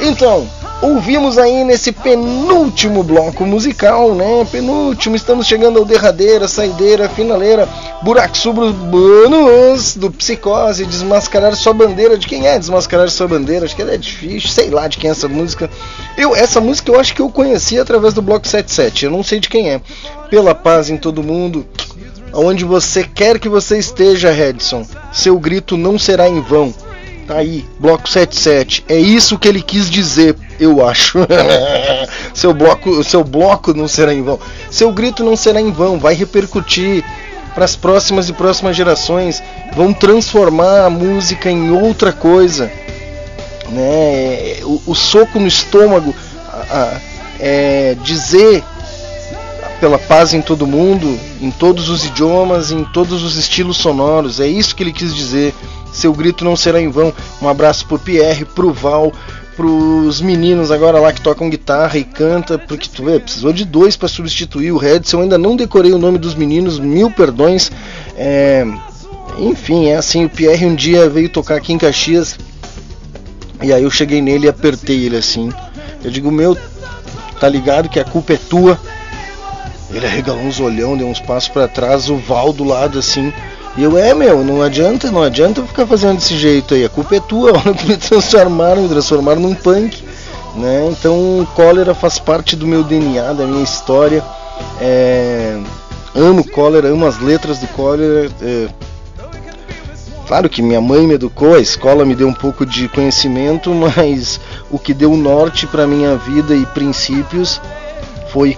Então, ouvimos aí nesse penúltimo bloco musical, né? Penúltimo, estamos chegando ao derradeira, saideira, finaleira, buraco suburbano do Psicose, Desmascarar Sua Bandeira. De quem é Desmascarar Sua Bandeira? Acho que é difícil, sei lá de quem é essa música. Essa música eu acho que eu conheci através do Bloco 77, eu não sei de quem é. Pela paz em todo mundo, aonde você quer que você esteja, Redson, seu grito não será em vão. Tá aí, Bloco 77. É isso que ele quis dizer, eu acho. seu bloco não será em vão. Seu grito não será em vão. Vai repercutir para as próximas e próximas gerações. Vão transformar a música em outra coisa. Né? O soco no estômago. Dizer pela paz em todo mundo, em todos os idiomas, em todos os estilos sonoros. É isso que ele quis dizer. Seu grito não será em vão. Um abraço pro Pierre, pro Val, pros meninos agora lá que tocam guitarra e canta, porque tu vê, precisou de dois para substituir o Redson. Eu ainda não decorei o nome dos meninos, mil perdões. Enfim, é assim, o Pierre um dia veio tocar aqui em Caxias e aí eu cheguei nele e apertei ele assim. Eu digo, meu, tá ligado que a culpa é tua. Ele arregalou uns olhão, deu uns passos para trás, o Val do lado assim. E eu, não adianta eu ficar fazendo desse jeito aí, a culpa é tua, me transformaram num punk, né? Então, Cólera faz parte do meu DNA, da minha história, amo Cólera, amo as letras do Cólera. Claro que minha mãe me educou, a escola me deu um pouco de conhecimento, mas o que deu norte para minha vida e princípios foi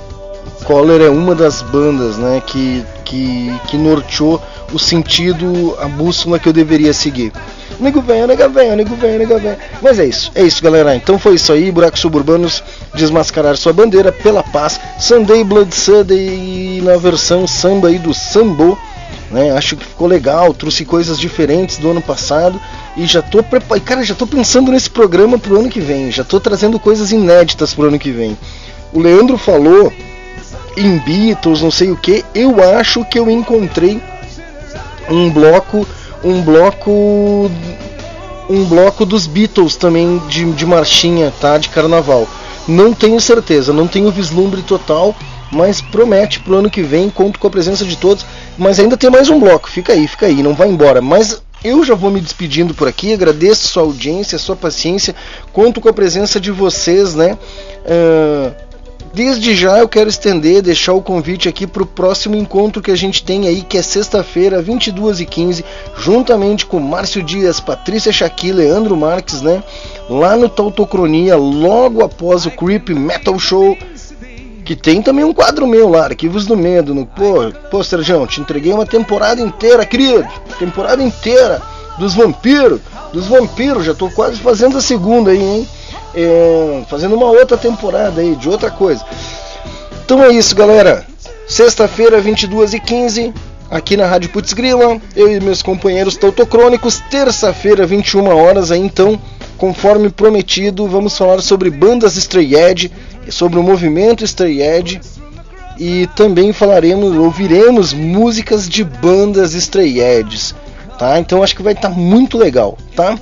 Cólera. É uma das bandas, né, que norteou o sentido, a bússola que eu deveria seguir. Nego velho, nega velho, nego velho, nega velho. Mas é isso, galera. Então foi isso aí, Buracos Suburbanos, Desmascarar Sua Bandeira, Pela Paz, Sunday Blood Sunday na versão samba aí do Sambo. Né, acho que ficou legal, trouxe coisas diferentes do ano passado e já tô preparado, cara, já tô pensando nesse programa pro ano que vem, já tô trazendo coisas inéditas pro ano que vem. O Leandro falou em Beatles, não sei o que, eu acho que eu encontrei um bloco dos Beatles também de marchinha, tá, de carnaval. Não tenho certeza, não tenho vislumbre total, mas promete pro ano que vem, conto com a presença de todos. Mas ainda tem mais um bloco, fica aí, não vai embora. Mas eu já vou me despedindo por aqui, agradeço sua audiência, sua paciência, conto com a presença de vocês, né? Desde já eu quero estender, deixar o convite aqui para o próximo encontro que a gente tem aí, que é sexta-feira, 22h15, juntamente com Márcio Dias, Patrícia Chaqui, Leandro Marques, né? Lá no Tautocronia, logo após o Creep Metal Show. Que tem também um quadro meu lá, Arquivos do Medo. No... Pô, Sérgio, te entreguei uma temporada inteira, querido. Temporada inteira dos vampiros. Dos vampiros, já tô quase fazendo a segunda aí, hein? Fazendo uma outra temporada aí, de outra coisa. Então é isso, galera. Sexta-feira, 22h15, aqui na Rádio Putz Grila. Eu e meus companheiros tautocrônicos. Terça-feira, 21h, aí então, conforme prometido, vamos falar sobre bandas Straight Edge, sobre o movimento Straight Edge, e também falaremos, ouviremos músicas de bandas Straight Edge, tá? Então acho que vai estar muito legal, tá?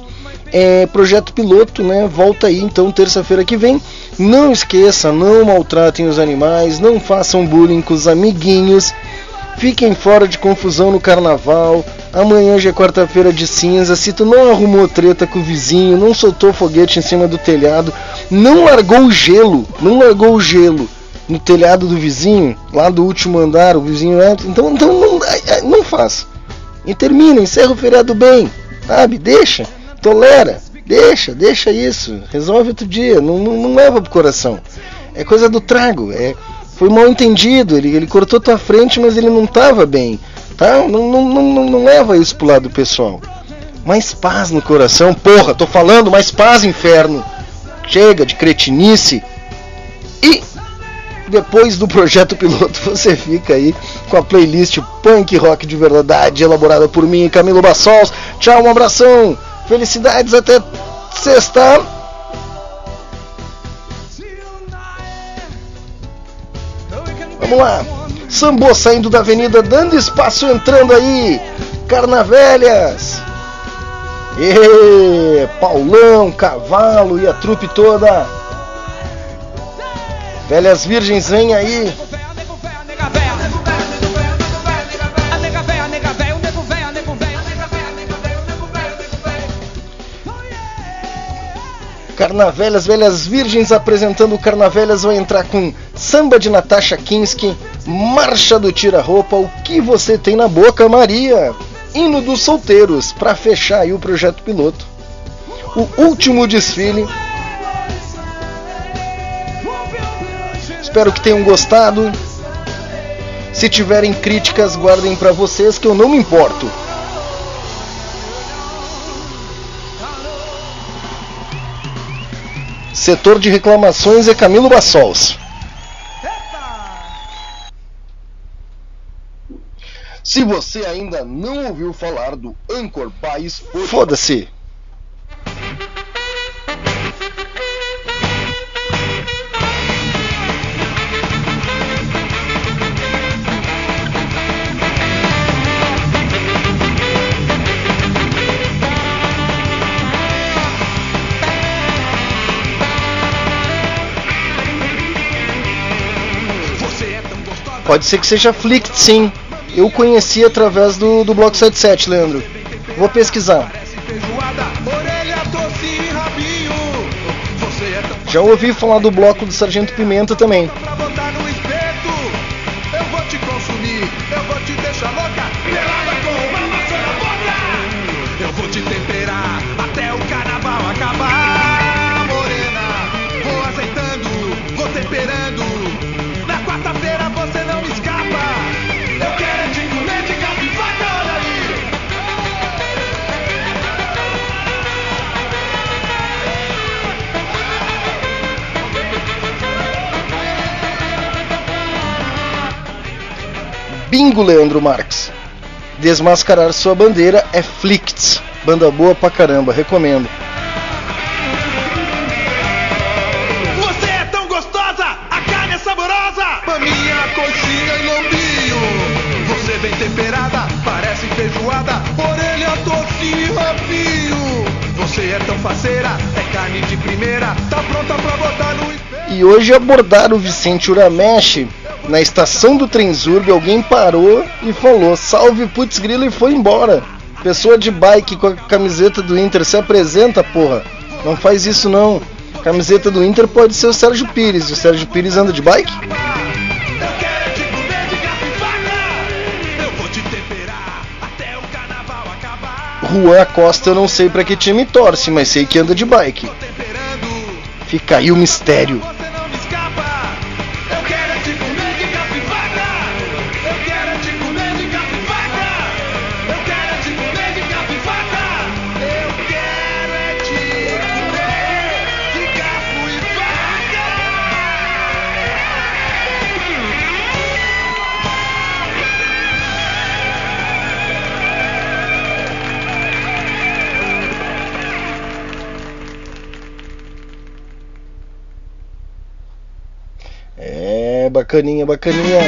Projeto piloto, né? Volta aí então terça-feira que vem. Não esqueça, não maltratem os animais, não façam bullying com os amiguinhos, fiquem fora de confusão no carnaval. Amanhã já é quarta-feira de cinza. Se tu não arrumou treta com o vizinho, não soltou foguete em cima do telhado, não largou o gelo no telhado do vizinho, lá do último andar, o vizinho é... Então não faz. E termina, encerra o feriado bem, sabe? Deixa, tolera, deixa isso. Resolve outro dia, não leva pro coração. É coisa do trago, foi mal entendido, ele cortou tua frente, mas ele não tava bem, tá? Não leva isso pro lado pessoal. Mais paz no coração, porra, tô falando, mais paz, inferno. Chega de cretinice. E depois do projeto piloto você fica aí com a playlist Punk Rock de Verdade, elaborada por mim, Camilo Bassols. Tchau, um abração, felicidades, até sexta. Vamos lá, Sambô saindo da avenida, dando espaço, entrando aí, Carnavelhas, Paulão, Cavalo e a trupe toda. Velhas Virgens vem aí. Carnavelhas, Velhas Virgens apresentando o Carnavelhas, vai entrar com Samba de Natasha Kinski, Marcha do Tira-Roupa, O Que Você Tem na Boca, Maria, Hino dos Solteiros, para fechar aí o projeto piloto. O último desfile. Espero que tenham gostado. Se tiverem críticas, guardem para vocês, que eu não me importo. Setor de reclamações é Camilo Bassols. Se você ainda não ouviu falar do Anchor País, foda-se! Pode ser que seja Flicked, sim. Eu conheci através do Bloco 77, Leandro. Vou pesquisar. Já ouvi falar do bloco do Sargento Pimenta também. Pingo Leandro Marques. Desmascarar sua bandeira é Flicts. Banda boa pra caramba, recomendo. Você é tão gostosa, a carne é saborosa. Maminha, coxinha e lombinho. Você é bem temperada, parece feijoada. Orelha, tocinho, rabinho. Você é tão faceira, é carne de primeira. Tá pronta pra botar no inferno. E hoje abordaram o Vicente Uramesh. Na estação do Trenzurbe, alguém parou e falou: salve Putz Grila, e foi embora. Pessoa de bike com a camiseta do Inter, se apresenta, porra. Não faz isso não. Camiseta do Inter pode ser o Sérgio Pires. O Sérgio Pires anda de bike? Juan Costa, eu não sei pra que time torce, mas sei que anda de bike. Fica aí o mistério. Bacaninha, bacaninha.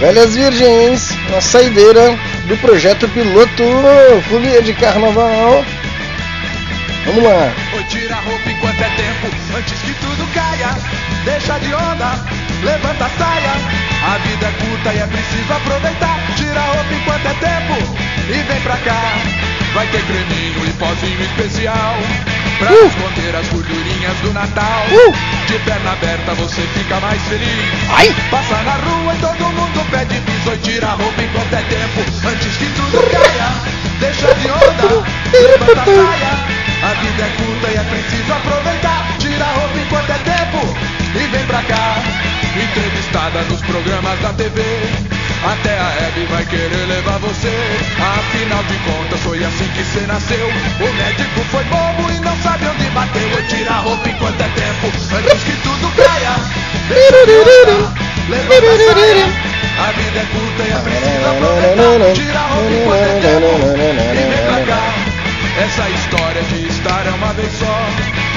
Velhas Virgens, na saideira do projeto piloto Folia de Carnaval. Vamos lá. Oi, tira a roupa enquanto é tempo, antes que tudo caia. Deixa de onda, levanta a saia. A vida é curta e é preciso aproveitar. Tira a roupa enquanto é tempo e vem pra cá. Vai ter creminho e pozinho especial pra esconder as gordurinhas do Natal. De perna aberta você fica mais feliz. Ai. Passa na rua e todo mundo pede piso. E tira a roupa enquanto é tempo, antes que tudo caia. Deixa de onda, levanta a saia. A vida é curta e é preciso aproveitar. Tira a roupa enquanto é tempo e vem pra cá. Entrevistada nos programas da TV, até a Hebe vai querer levar você. Afinal de contas foi assim que você nasceu. O médico foi bobo e não sabe onde bateu. Eu tiro a roupa enquanto é tempo, antes que tudo caia. A vida é curta e é preciso aproveitar. Tira a roupa enquanto é tempo e vem pra cá. Essa história de estar é uma vez só.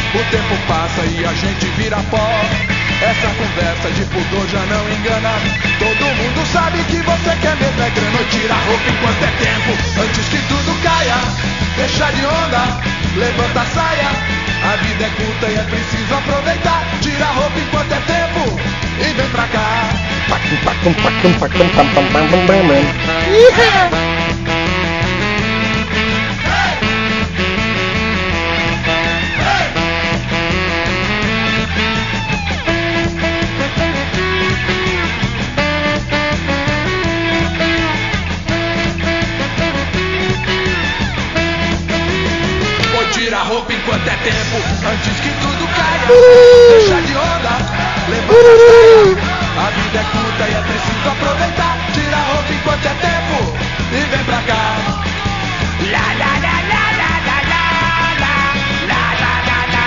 O tempo passa e a gente vira pó. Essa conversa de pudor já não engana. Todo mundo sabe que você quer mesmo é grana. Tira a roupa enquanto é tempo, antes que tudo caia. Deixa de onda, levanta a saia. A vida é curta e é preciso aproveitar. Tira a roupa enquanto é tempo e vem pra cá. Enquanto é tempo, antes que tudo caia. Deixa de onda, levanta a saia. A vida é curta e é preciso aproveitar. Tira a roupa enquanto é tempo e vem pra cá. Lá, lá, lá, lá, lá, lá, lá, lá, lá, lá,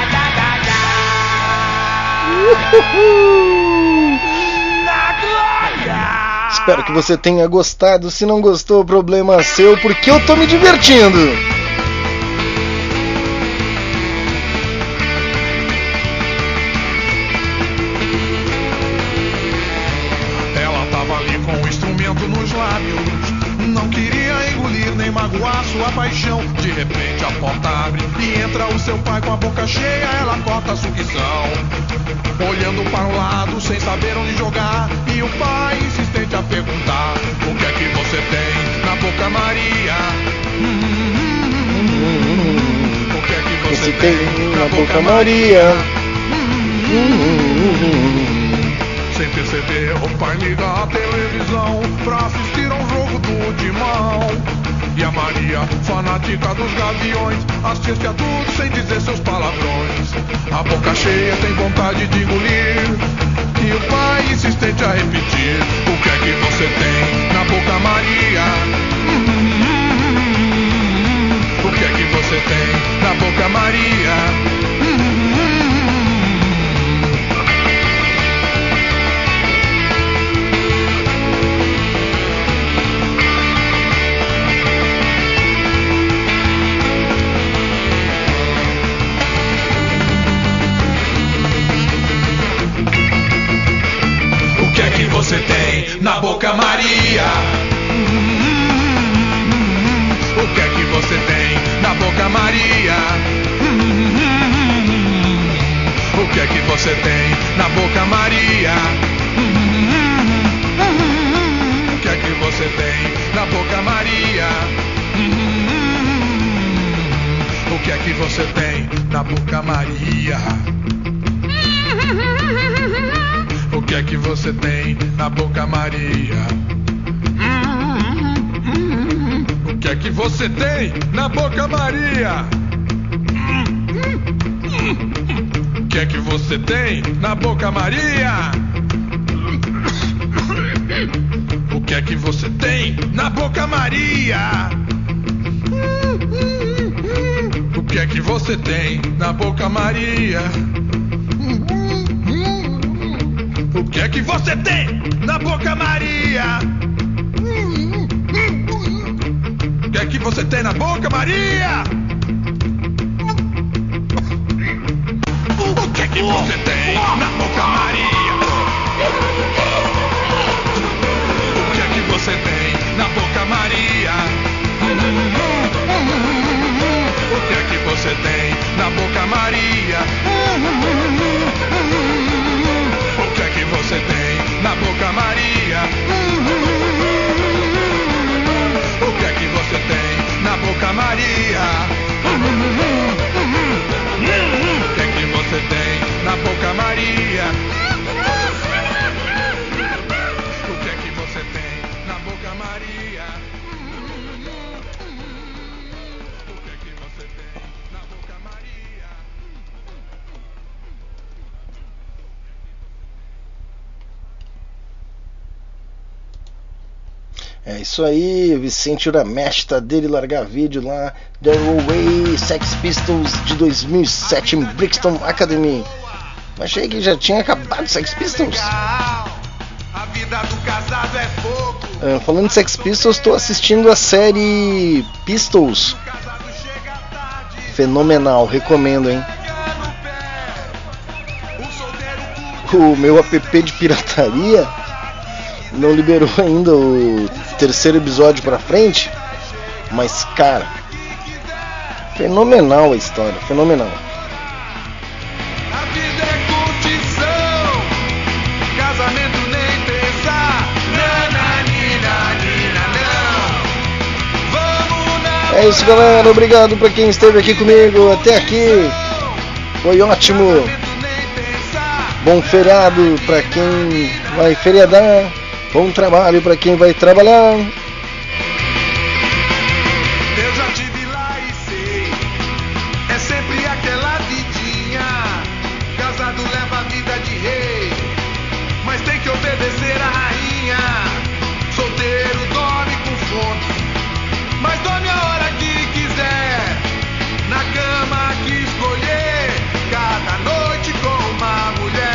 lá, lá, lá, lá. Espero que você tenha gostado. Se não gostou, o problema é seu, porque eu tô me divertindo. De repente a porta abre e entra o seu pai com a boca cheia. Ela corta a sucção, olhando para um lado sem saber onde jogar. E o pai insistente a perguntar: o que é que você tem na boca, Maria? O que é que você tem na boca, Maria? Sem perceber, o pai liga a televisão pra assistir a um jogo do Timão. E a Maria, fanática dos Gaviões, assiste a tudo sem dizer seus palavrões. A boca cheia tem vontade de engolir, e o pai insistente a repetir: o que é que você tem na boca, Maria? O que é que você tem na boca, Maria? você tem na boca, Maria? O que é que você tem na boca, Maria? O que é que você tem na boca, Maria? O que é que você tem na boca, Maria? O que é que você tem na boca, Maria? O que é que você tem na boca, Maria? O que é que você tem na boca, Maria? O que é que você tem na boca, Maria? O que é que você tem na boca, Maria? O que é que você tem na boca, Maria? O que é que você tem na boca, Maria? O que é que você tem na boca, Maria? O que é que você tem na boca, Maria? O que é que você tem na boca, Maria? O que é que você tem na boca, Maria? O que é que você tem na boca, Maria? O que é que você tem na boca, Maria? O que é que você tem na boca, Maria? É isso aí, Vicente Uramesh, tá dele largar vídeo lá, The Way, Sex Pistols de 2007 em Brixton Academy. Achei que já tinha acabado Sex Pistols. A vida do casado é pouco. Falando de Sex Pistols, tô assistindo a série Pistols. Fenomenal, recomendo, hein. O meu app de pirataria não liberou ainda o terceiro episódio pra frente, mas cara, fenomenal a história, fenomenal. É isso, galera, obrigado pra quem esteve aqui comigo até aqui, foi ótimo. Bom feriado pra quem vai feriadar, bom trabalho pra quem vai trabalhar. Eu já tive lá e sei, é sempre aquela vidinha, casado leva a vida de rei, mas tem que obedecer a rainha, solteiro dorme com fome, mas dorme a hora que quiser, na cama que escolher, cada noite com uma mulher.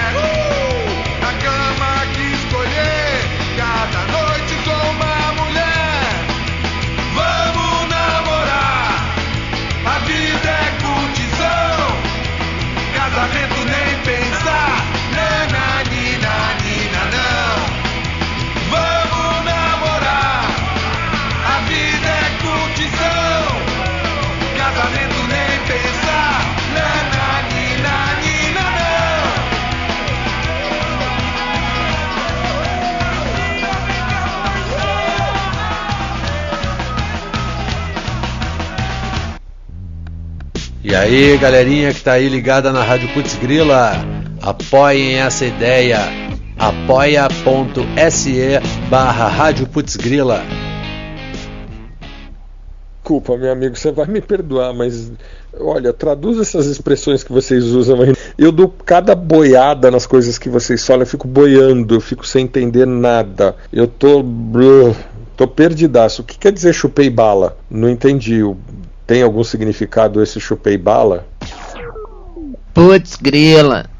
E aí, galerinha que tá aí ligada na Rádio Putz Grila, apoiem essa ideia, apoia.se/Rádio Putz Grila. Desculpa, meu amigo, você vai me perdoar, mas olha, traduz essas expressões que vocês usam aí. Eu dou cada boiada nas coisas que vocês falam, eu fico boiando, eu fico sem entender nada. Eu tô perdidaço. O que quer dizer chupei bala? Não entendi. Tem algum significado esse chupei bala? Putz Grila.